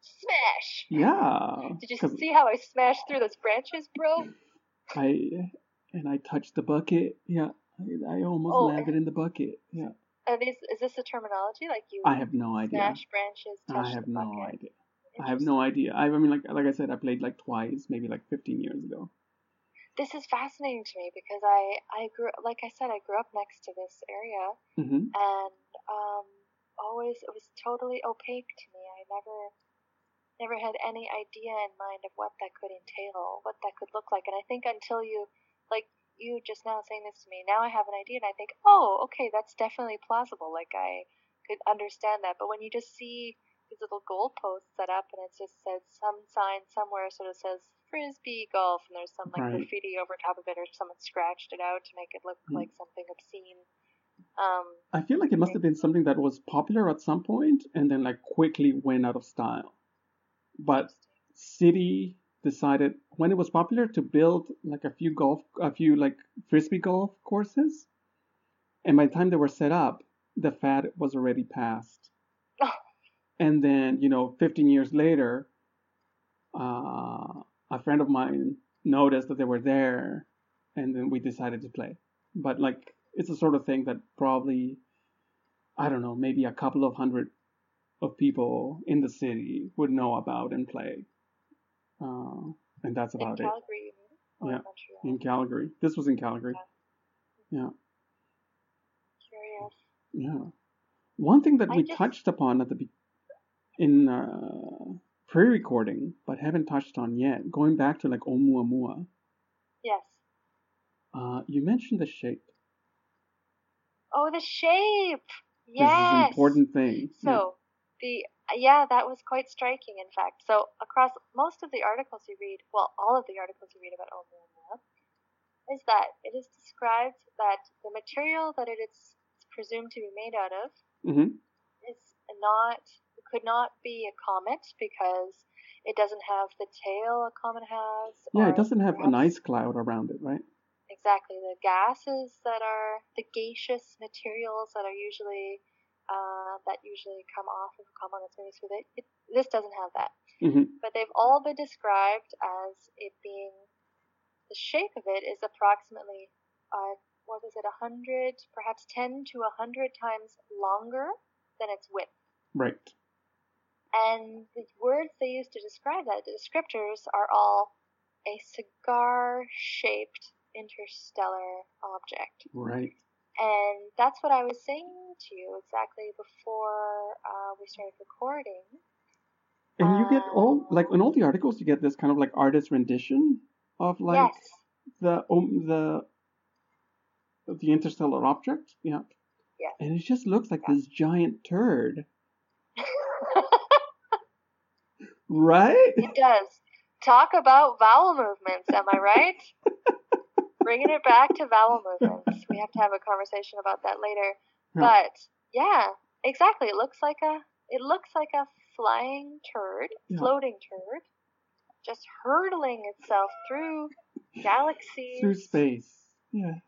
Smash! Yeah. Did you see how I smashed through those branches, bro? I touched the bucket. Yeah, I almost landed in the bucket. Yeah. Is this the terminology? Like you? I have no idea. Smash branches. I have no idea. I have no idea. I mean, like I said, I played like twice, maybe like 15 years ago. This is fascinating to me because I grew up next to this area, mm-hmm. and always it was totally opaque to me. I never had any idea in mind of what that could entail, what that could look like. And I think until you just now saying this to me, now I have an idea, and I think, oh, okay, that's definitely plausible. Like I could understand that, but when you just see these little goalposts set up, and it just says some sign somewhere sort of says frisbee golf, and there's some like graffiti over top of it, or someone scratched it out to make it look like something obscene. I feel like it must have been something that was popular at some point, and then like quickly went out of style. But city decided when it was popular to build like a few frisbee golf courses, and by the time they were set up, the fad was already past. And then, 15 years later, a friend of mine noticed that they were there, and then we decided to play. But, like, it's the sort of thing that probably, I don't know, maybe a couple of hundred of people in the city would know about and play. And that's about it. In Calgary, or in Montreal? In Calgary. This was in Calgary. Yeah. Curious. Yeah. One thing that we touched upon at the beginning, in pre-recording, but haven't touched on yet, going back to like Oumuamua. Yes. You mentioned the shape. Oh, the shape! Yes! This is an important thing. So, that was quite striking, in fact. So, across most of the articles you read, all of the articles you read about Oumuamua, is that it is described that the material that it is presumed to be made out of could not be a comet because it doesn't have the tail a comet has. Yeah, it doesn't have an ice cloud around it, right? Exactly. The gases that are the gaseous materials that are usually that come off of a comet that's made with it. This doesn't have that. Mm-hmm. But they've all been described as it being the shape of it is approximately 100, perhaps 10 to 100 times longer than its width. Right. And the words they use to describe that, the descriptors, are all a cigar-shaped interstellar object. Right. And that's what I was saying to you exactly before we started recording. And you get in all the articles, you get this kind of like artist rendition of like the interstellar object. Yeah. Yeah. And it just looks like this giant turd. Right? It does. Talk about vowel movements, am I right? Bringing it back to vowel movements. We have to have a conversation about that later. But yeah, exactly. It looks like a flying turd, floating turd, just hurtling itself through galaxies, through space. Yeah.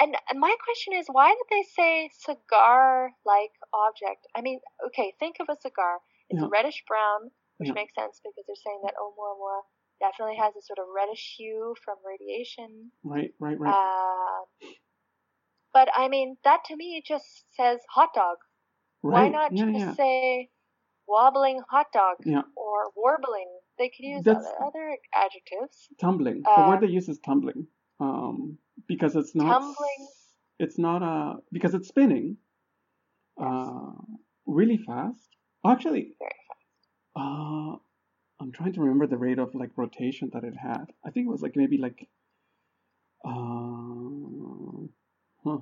And my question is, why did they say cigar-like object? I mean, okay, think of a cigar. It's reddish brown. Which makes sense because they're saying that Oumuamua definitely has a sort of reddish hue from radiation. Right. But I mean, that to me just says hot dog. Right. Why not just say wobbling hot dog or warbling? They could use other adjectives. Tumbling. The word they use is tumbling. Because it's not tumbling. It's not because it's spinning. Yes. Really fast. Actually. Very fast. I'm trying to remember the rate of like rotation that it had. I think it was like maybe like let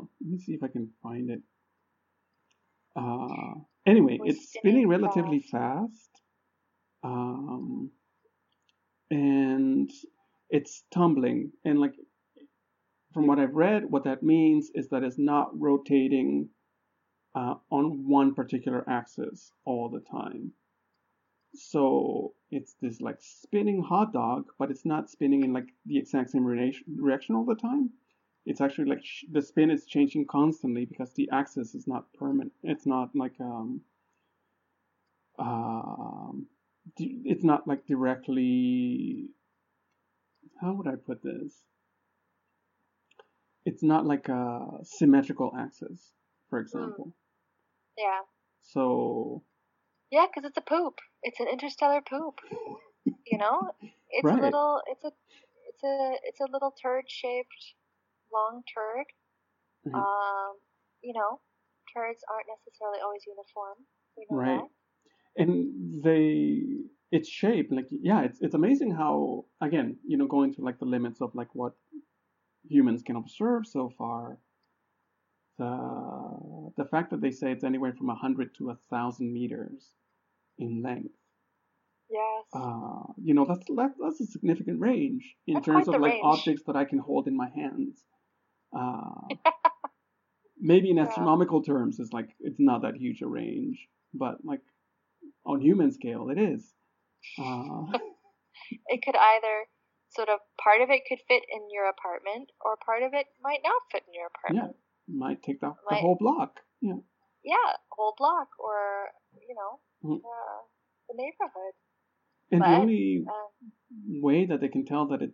me see if I can find it. Anyway, it's spinning relatively fast. And it's tumbling, and like from what I've read, what that means is that it's not rotating on one particular axis all the time. So it's this like spinning hot dog, but it's not spinning in like the exact same direction all the time. It's actually like the spin is changing constantly because the axis is not permanent. It's not like it's not like directly. How would I put this? It's not like a symmetrical axis, for example. Yeah. So. Yeah, because it's a poop. It's an interstellar poop. You know, it's right. It's a little turd-shaped, long turd. Mm-hmm. You know, turds aren't necessarily always uniform. You know right. That. And its shape, like yeah, it's amazing how again, you know, going to like the limits of like what humans can observe so far. The fact that they say it's anywhere from 100 to 1,000 meters in length. Yes. You know, that's a significant range in that's terms of like range. Objects that I can hold in my hands. Maybe in astronomical terms, it's like it's not that huge a range, but like on human scale, it is. It could either sort of part of it could fit in your apartment, or part of it might not fit in your apartment. Yeah. Might take the whole block. Yeah. Yeah, whole block or, you know, the neighborhood. And the only way that they can tell that it,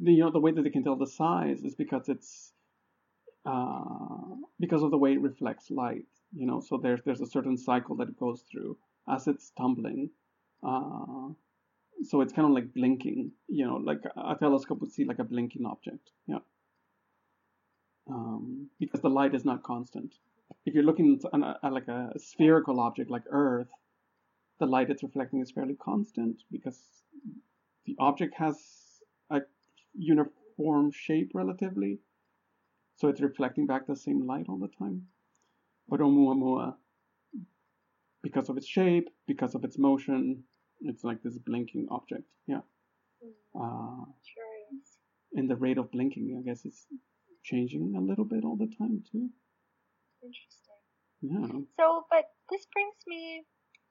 you know, the way that they can tell the size is because it's, because of the way it reflects light, you know, so there's a certain cycle that it goes through as it's tumbling. So it's kind of like blinking, you know, like a telescope would see like a blinking object. Yeah. Because the light is not constant. If you're looking at like a spherical object like Earth, the light it's reflecting is fairly constant because the object has a uniform shape relatively, so it's reflecting back the same light all the time. But Oumuamua, because of its shape, because of its motion, it's like this blinking object. Yeah. Sure is. And the rate of blinking, I guess, is changing a little bit all the time too. Interesting. Yeah. So, but this brings me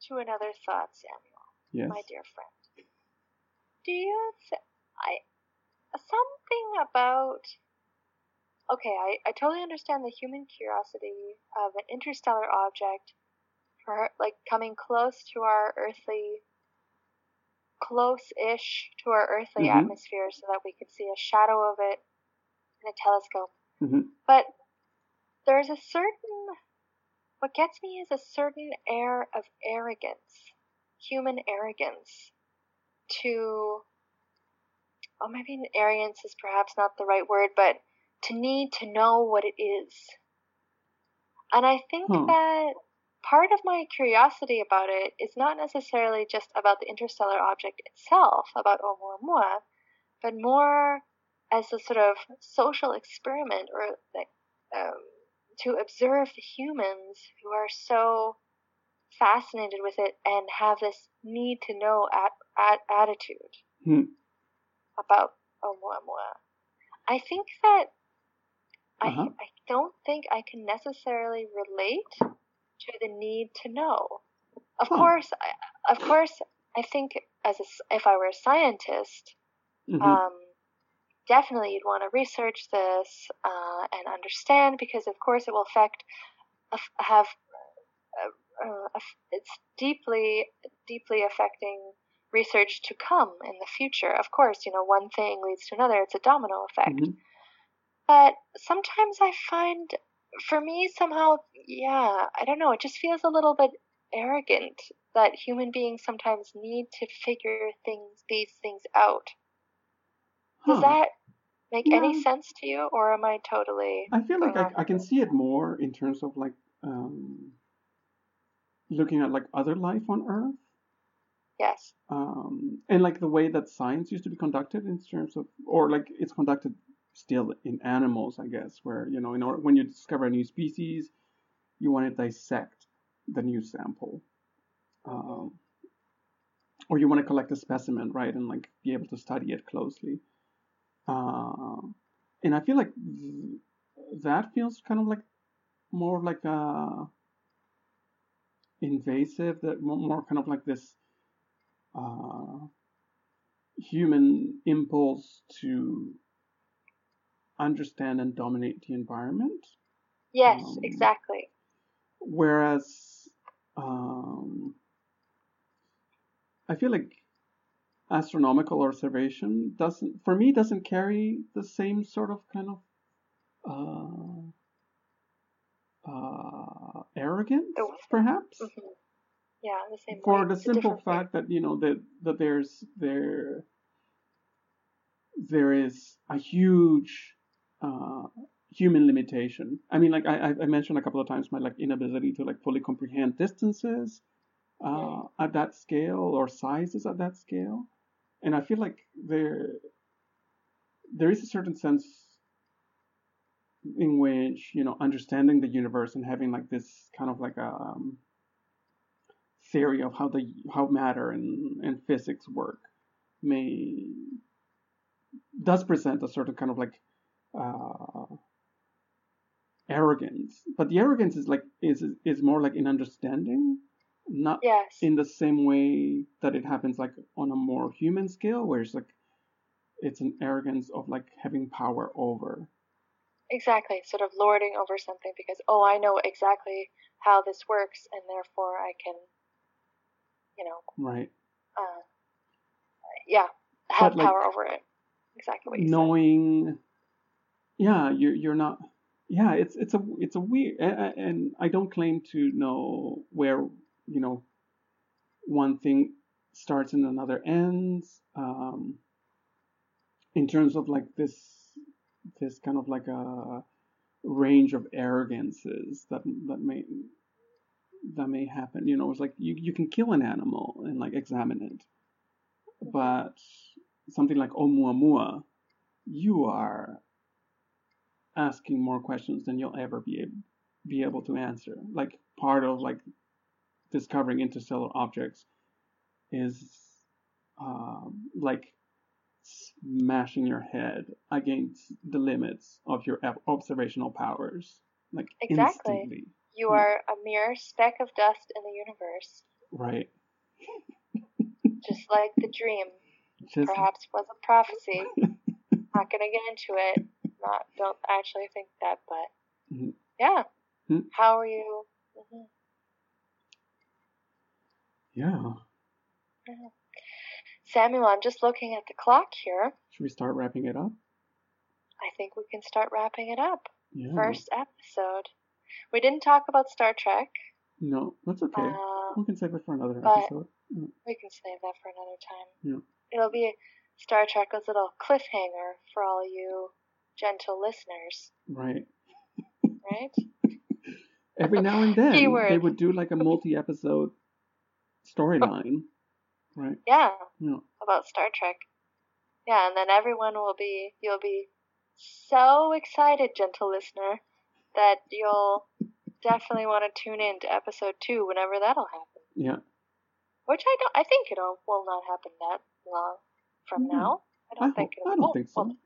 to another thought, Samuel. Yes. My dear friend. Do you something about? Okay, I totally understand the human curiosity of an interstellar object for like coming close-ish to our earthly mm-hmm. atmosphere, so that we could see a shadow of it. In a telescope. Mm-hmm. But there's what gets me is a certain air of arrogance, human arrogance to, oh, maybe arrogance is perhaps not the right word, but to need to know what it is. And I think that part of my curiosity about it is not necessarily just about the interstellar object itself, about Oumuamua, but more as a sort of social experiment or to observe the humans who are so fascinated with it and have this need to know attitude about Oumuamua. I think that I don't think I can necessarily relate to the need to know. Of course, I think if I were a scientist, mm-hmm. Definitely you'd want to research this and understand because, of course, it will it's deeply affecting research to come in the future. Of course, you know, one thing leads to another. It's a domino effect. Mm-hmm. But sometimes I find, for me, somehow, yeah, I don't know. It just feels a little bit arrogant that human beings sometimes need to figure these things out. Does that make any sense to you, or am I totally... I feel like I can see it more in terms of, like, looking at, like, other life on Earth. Yes. And, like, the way that science used to be conducted in terms of... Or, like, it's conducted still in animals, I guess, where, you know, when you discover a new species, you want to dissect the new sample. Or you want to collect a specimen, right, and, like, be able to study it closely. And I feel like that feels kind of like more like invasive, that more kind of like this human impulse to understand and dominate the environment. Yes, exactly. Whereas I feel like astronomical observation doesn't carry the same sort of kind of arrogance, perhaps. Mm-hmm. Yeah, the same. For the simple fact that that there is a huge human limitation. I mean, like I mentioned a couple of times my inability to fully comprehend distances at that scale or sizes at that scale, and I feel like there is a certain sense in which understanding the universe and having this kind of theory of how matter and physics work does present a certain kind of arrogance, but the arrogance is more in understanding, not in the same way that it happens on a more human scale, where it's it's an arrogance of having power over. Exactly, sort of lording over something because I know exactly how this works and therefore I can right. Have power over it. Exactly what you said. Yeah, you're not. Yeah, it's a weird, and I don't claim to know where one thing starts and another ends. In terms of this kind of a range of arrogances that may happen. It's you can kill an animal and examine it, but something like Oumuamua, you are asking more questions than you'll ever be able to answer. Part of discovering interstellar objects is smashing your head against the limits of your observational powers. Exactly. Instantly. You are a mere speck of dust in the universe. Right. Just like the dream. Perhaps was a prophecy. Not going to get into it. Don't actually think that, but yeah. Mm-hmm. How are you? Mm-hmm. Yeah. Samuel, I'm just looking at the clock here. Should we start wrapping it up? I think we can start wrapping it up. Yeah. First episode. We didn't talk about Star Trek. No, that's okay. We can save it for another episode. We can save that for another time. Yeah. It'll be Star Trek as a little cliffhanger for all you gentle listeners. Right. Right? Every now and then they would do a multi-episode storyline. Right. Yeah. About Star Trek. Yeah, and then everyone you'll be so excited, gentle listener, that you'll definitely want to tune in to episode 2 whenever that'll happen. Yeah. Which I think will not happen that long from now. I don't think so. Well,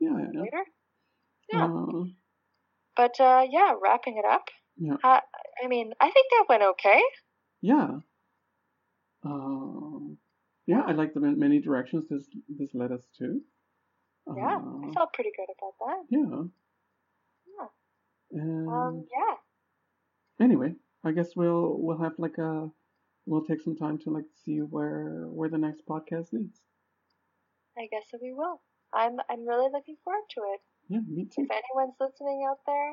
yeah. Later. Yeah. But wrapping it up. Yeah. I think that went okay. Yeah. Yeah, I like the many directions this led us to. Yeah, I felt pretty good about that. Yeah. And yeah. Anyway, I guess we'll have we'll take some time to see where the next podcast leads. I guess we will. I'm really looking forward to it. Yeah, me too. If anyone's listening out there,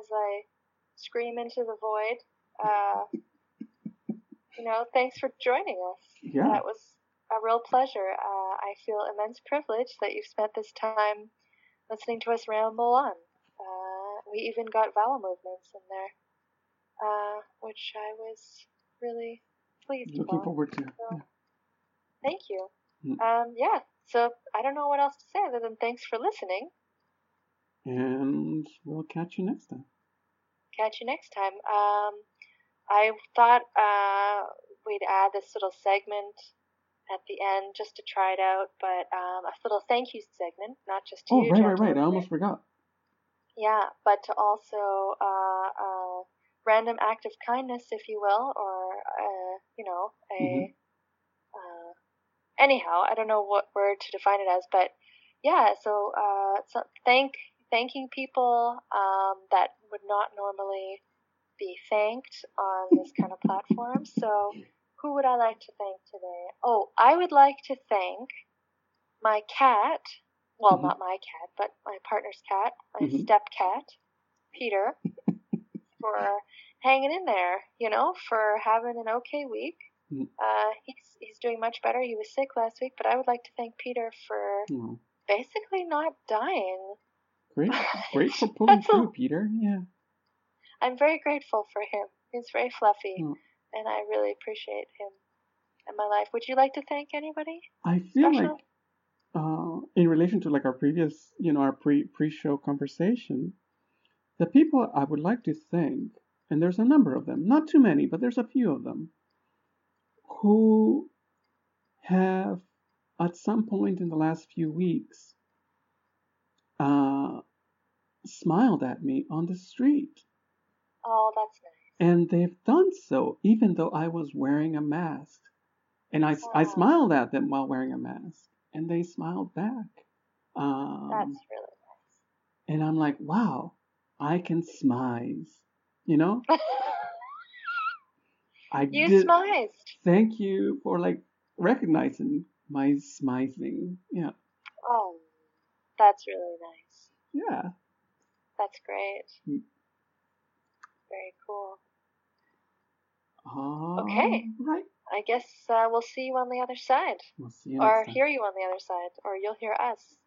as I scream into the void, thanks for joining us. Yeah. That was a real pleasure. I feel immense privilege that you've spent this time listening to us ramble on. We even got vowel movements in there, which I was really pleased about. Looking forward to. So, yeah. Thank you. Yeah. So I don't know what else to say other than thanks for listening. And we'll catch you next time. I thought we'd add this little segment at the end just to try it out, but a little thank you segment, not just to you. Right. I almost forgot. Yeah, but to also a random act of kindness, if you will, or a Anyhow, I don't know what word to define it as, but yeah, so thanking people that would not normally be thanked on this kind of platform. So who would I like to thank today? Oh, I would like to thank my cat. Well, not my cat, but my partner's cat, my step cat, Peter, for hanging in there, you know, for having an okay week. He's doing much better. He was sick last week, but I would like to thank Peter for basically not dying. Great for pulling through, Peter. Yeah. I'm very grateful for him. He's very fluffy, and I really appreciate him in my life. Would you like to thank anybody? I feel special? Like in relation to like our previous, you know, our pre-show conversation, the people I would like to thank, and there's a number of them, not too many, but there's a few of them, who have at some point in the last few weeks smiled at me on the street. Oh, that's nice. And they've done so even though I was wearing a mask. And I smiled at them while wearing a mask. And they smiled back. That's really nice. And I'm like, wow, I can smize, you know? Smized. Thank you for like recognizing my smizing. Yeah. Oh, that's really nice. Yeah. That's great. Very cool. Okay. Right. I guess we'll see you on the other side. We'll see you next time. Hear you on the other side, or you'll hear us.